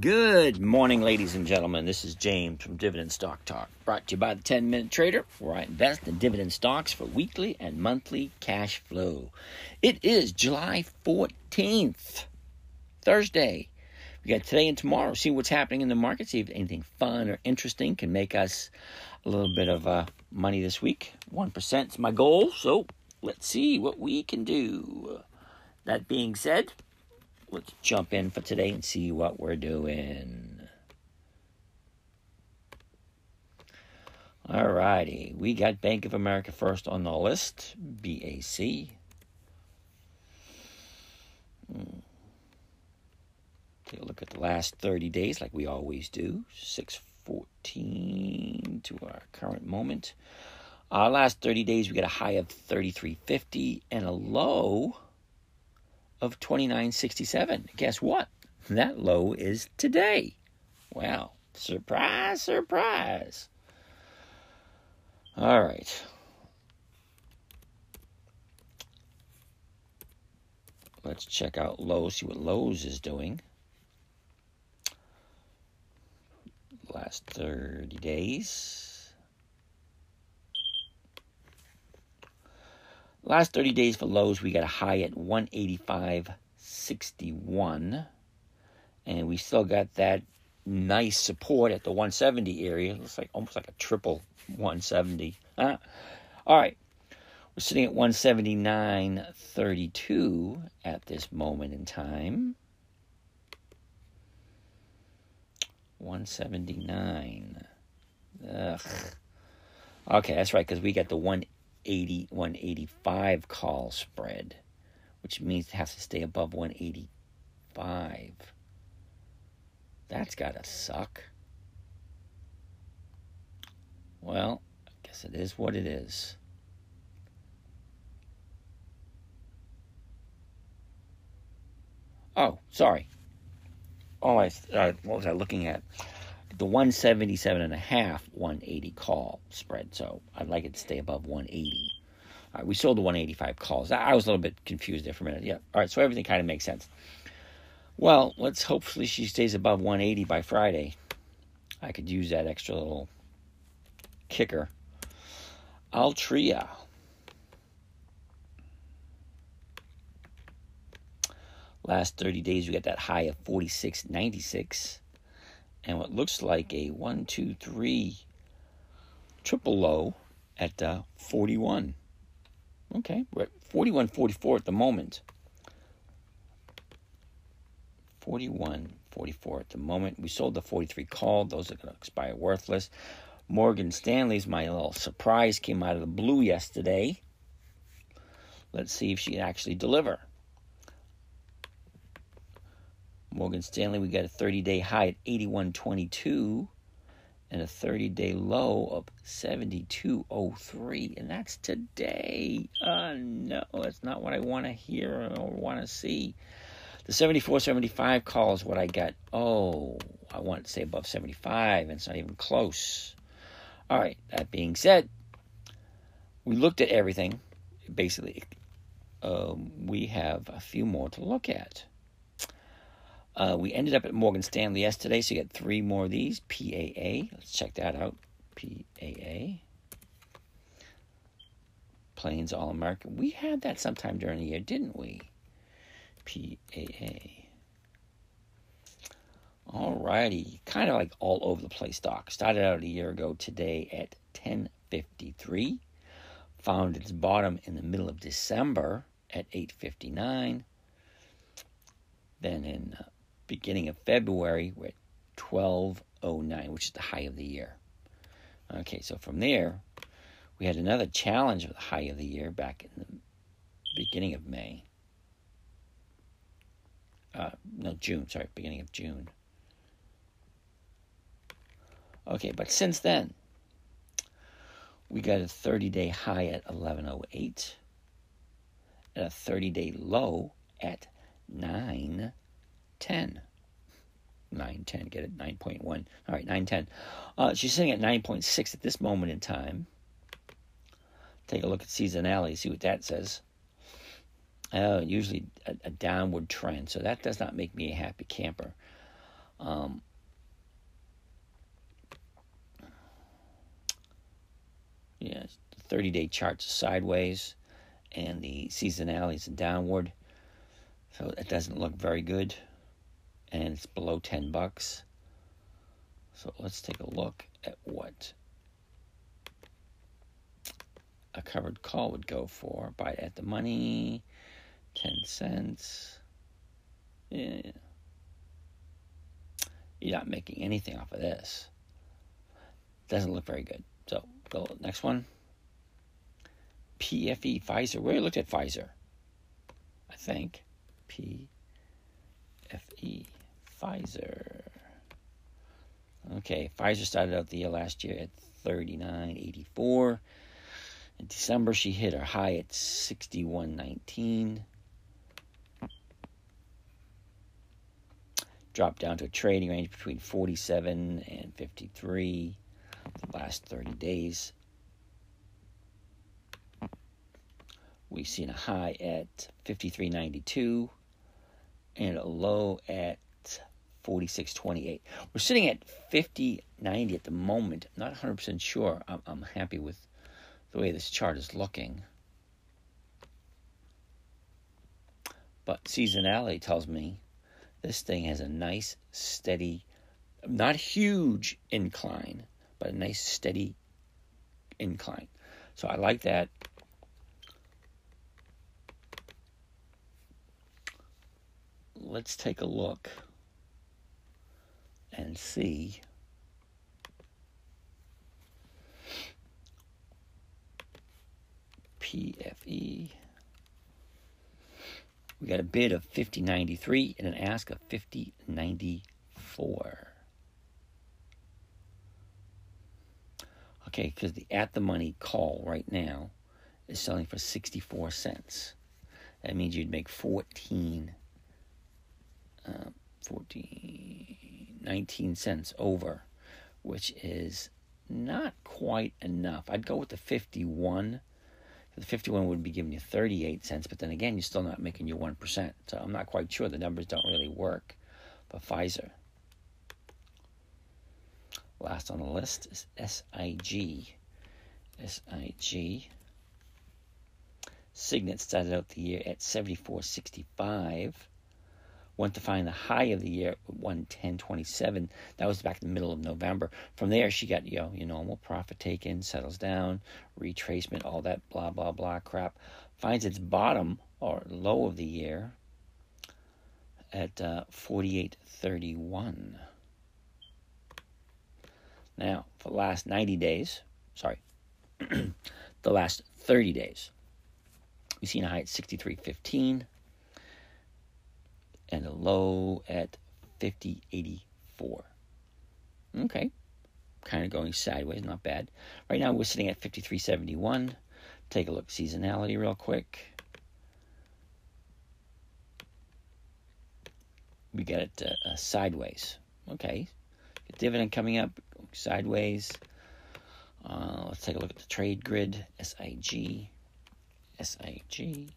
Good morning, ladies and gentlemen. This is James from Dividend Stock Talk, brought to you by the 10-Minute Trader, where I invest in dividend stocks for weekly and monthly cash flow. It is July 14th, Thursday. We got today and tomorrow. See what's happening in the market. See if anything fun or interesting can make us a little bit of money this week. 1% is my goal, so let's see what we can do. That being said, let's jump in for today and see what we're doing. All righty. We got Bank of America first on the list. BAC. Take a look at the last 30 days like we always do. 614 to our current moment. Our last 30 days we got a high of 33.50 and a low of 29.67. Guess what? That low is today. Wow. Surprise, surprise. All right. Let's check out Lowe's, see what Lowe's is doing. Last 30 days. Last 30 days for Lowe's, we got a high at 185.61. And we still got that nice support at the 170 area. It looks like almost like a triple 170. All right. We're sitting at 179.32 at this moment in time. 179. Ugh. Okay, that's right, because we got the 180-185 call spread, which means it has to stay above 185. That's gotta suck. Well, I guess it is what it is. Oh, sorry. Oh, what was I looking at? The 177.5, 180 call spread. So I'd like it to stay above 180. All right, we sold the 185 calls. I was a little bit confused there for a minute. Yeah. All right. So everything kind of makes sense. Well, let's hopefully she stays above 180 by Friday. I could use that extra little kicker. Altria. Last 30 days, we got that high of 46.96. And what looks like a 1, 2, 3 triple low at 41. Okay, we're at 41.44 at the moment. 41.44 at the moment. We sold the 43 call. Those are going to expire worthless. Morgan Stanley's, my little surprise, came out of the blue yesterday. Let's see if she can actually deliver. Morgan Stanley, we got a 30-day high at 81.22 and a 30-day low of 72.03. And that's today. No, that's not what I want to hear or want to see. The 74.75 call is what I got. Oh, I want to say above 75, and it's not even close. All right, that being said, we looked at everything. Basically, we have a few more to look at. We ended up at Morgan Stanley yesterday, so you got 3 more of these. PAA. Let's check that out. PAA. Plains All-American. We had that sometime during the year, didn't we? PAA. Alrighty. Kind of like all over the place stock. Started out a year ago today at 10.53. Found its bottom in the middle of December at 8.59. Then in beginning of February, we're at 12.09, which is the high of the year. Okay, so from there, we had another challenge of the high of the year back in the beginning of May. Beginning of June. Okay, but since then, we got a 30-day high at 11.08 and a 30-day low at 9.10. Get it? 9.1. All right, 9.10. She's sitting at 9.6 at this moment in time. Take a look at seasonality, see what that says. Usually a downward trend, so that does not make me a happy camper. Yeah, the 30-day charts are sideways, and the seasonality is downward, so it doesn't look very good, and it's below $10. So let's take a look at what a covered call would go for. Buy at the money, 10 cents. Yeah, you're not making anything off of this. Doesn't look very good. So go next one. PFE, Pfizer. We already looked at Pfizer, I think. PFE, Pfizer. Okay, Pfizer started out the year last year at $39.84. In December, she hit her high at $61.19. Dropped down to a trading range between 47 and 53 the last 30 days. We've seen a high at $53.92 and a low at $46.28. We're sitting at $50.90 at the moment. I'm not 100% sure. I'm happy with the way this chart is looking. But seasonality tells me this thing has a nice, steady, not huge incline, but a nice, steady incline. So I like that. Let's take a look and see PFE. We got a bid of $50.93 and an ask of $50.94. Okay, because the at the money call right now is selling for 64 cents. That means you'd make 19 cents over, which is not quite enough. I'd go with the 51. The 51 would be giving you 38 cents, but then again, you're still not making your 1%. So I'm not quite sure. The numbers don't really work. But Pfizer. Last on the list is SIG. SIG. Signet started out the year at $74.65. Went to find the high of the year at 110.27. That was back in the middle of November. From there, she got your normal profit taken, settles down, retracement, all that blah, blah, blah crap. Finds its bottom or low of the year at 48.31. Now, for the last 30 days, we've seen a high at 63.15. and a low at 50.84. Okay. Kind of going sideways. Not bad. Right now we're sitting at 53.71. Take a look at seasonality real quick. We got it sideways. Okay. Got dividend coming up. Going sideways. Let's take a look at the trade grid. SIG. SIG.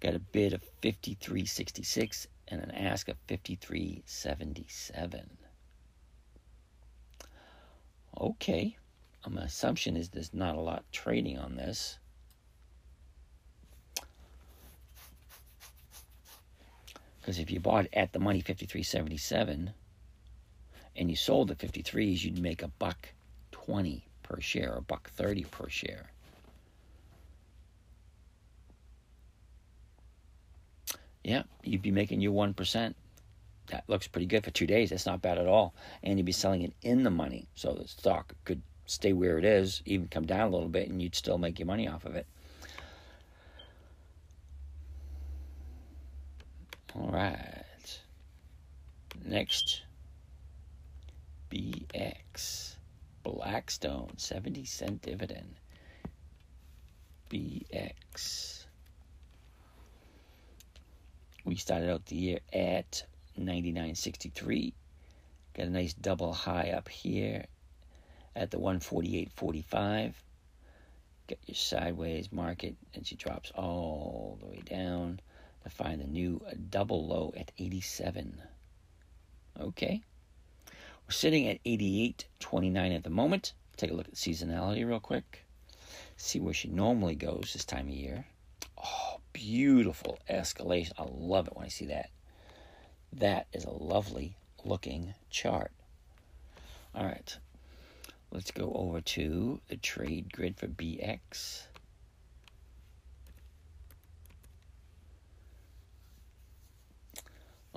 Got a bid of $53.66 and an ask of $53.77. Okay. My assumption is there's not a lot trading on this. Because if you bought at the money $53.77 and you sold the 53s, you'd make $1.20 per share or $1.30 per share. Yeah, you'd be making your 1%. That looks pretty good for 2 days. That's not bad at all. And you'd be selling it in the money. So the stock could stay where it is, even come down a little bit, and you'd still make your money off of it. All right. Next, BX, Blackstone, 70-cent dividend. BX. We started out the year at $99.63. Got a nice double high up here at the $148.45. Got your sideways market, and she drops all the way down to find the new double low at $87. Okay. We're sitting at 88.29 at the moment. Take a look at seasonality real quick. See where she normally goes this time of year. Oh, beautiful escalation. I love it when I see that. That is a lovely looking chart. All right. Let's go over to the trade grid for BX.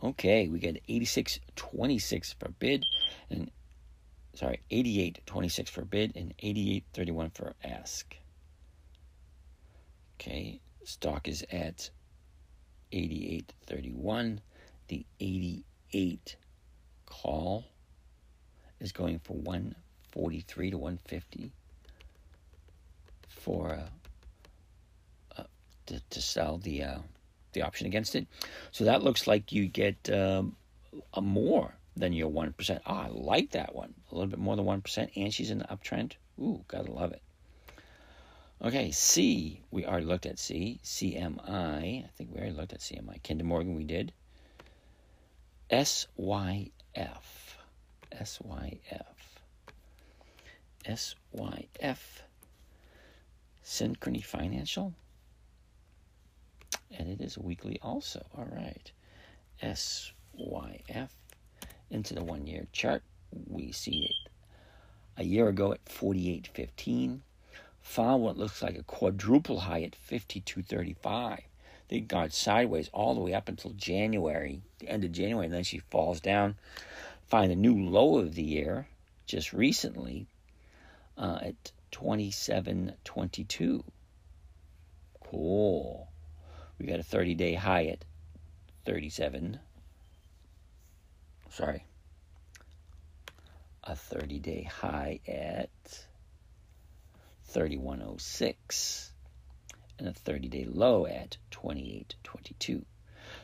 Okay, we got 86.26 for bid, and 88.26 for bid and 88.31 for ask. Okay, stock is at 88.31. The 88 call is going for 143 to 150 for to sell the option against it. So that looks like you get a more than your 1%. Oh, I like that one. A little bit more than 1%, and she's in the uptrend. Ooh, gotta love it. Okay, C. We already looked at C. CMI. I think we already looked at CMI. Kinder Morgan, we did. SYF. Synchrony Financial. And it is weekly also. All right. SYF. Into the one-year chart, we see it a year ago at 48.15. Found what looks like a quadruple high at 52.35. They got sideways all the way up until January, the end of January, and then she falls down. Find a new low of the year just recently at 27.22. Cool. We got a 30-day high at 37. Sorry, a 30-day high at 31.06 and a 30-day low at 28.22.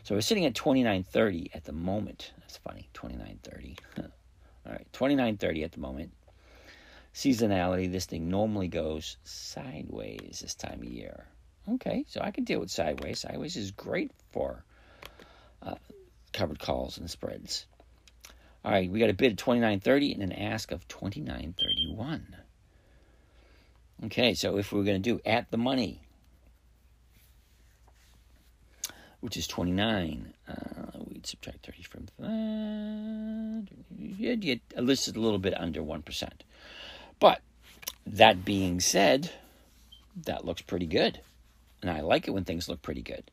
So we're sitting at 29.30 at the moment. That's funny, 29.30. All right, 29.30 at the moment. Seasonality, this thing normally goes sideways this time of year. Okay, so I can deal with sideways. Sideways is great for covered calls and spreads. All right, we got a bid at 29.30 and an ask of 29.31. Okay, so if we were going to do at the money, which is 29, we'd subtract 30 from that. You'd get listed a little bit under 1%. But that being said, that looks pretty good. And I like it when things look pretty good.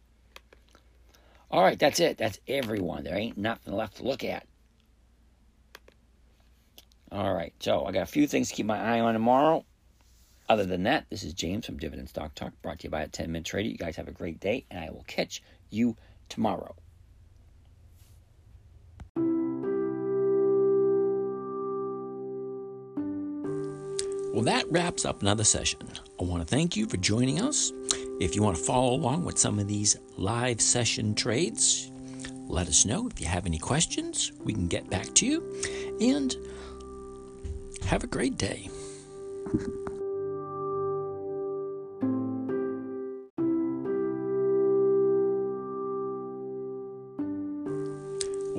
All right, that's it. That's everyone. There ain't nothing left to look at. All right, so I got a few things to keep my eye on tomorrow. Other than that, this is James from Dividend Stock Talk, brought to you by 10-Minute Trader. You guys have a great day, and I will catch you tomorrow. Well, that wraps up another session. I want to thank you for joining us. If you want to follow along with some of these live session trades, let us know. If you have any questions, we can get back to you. And have a great day.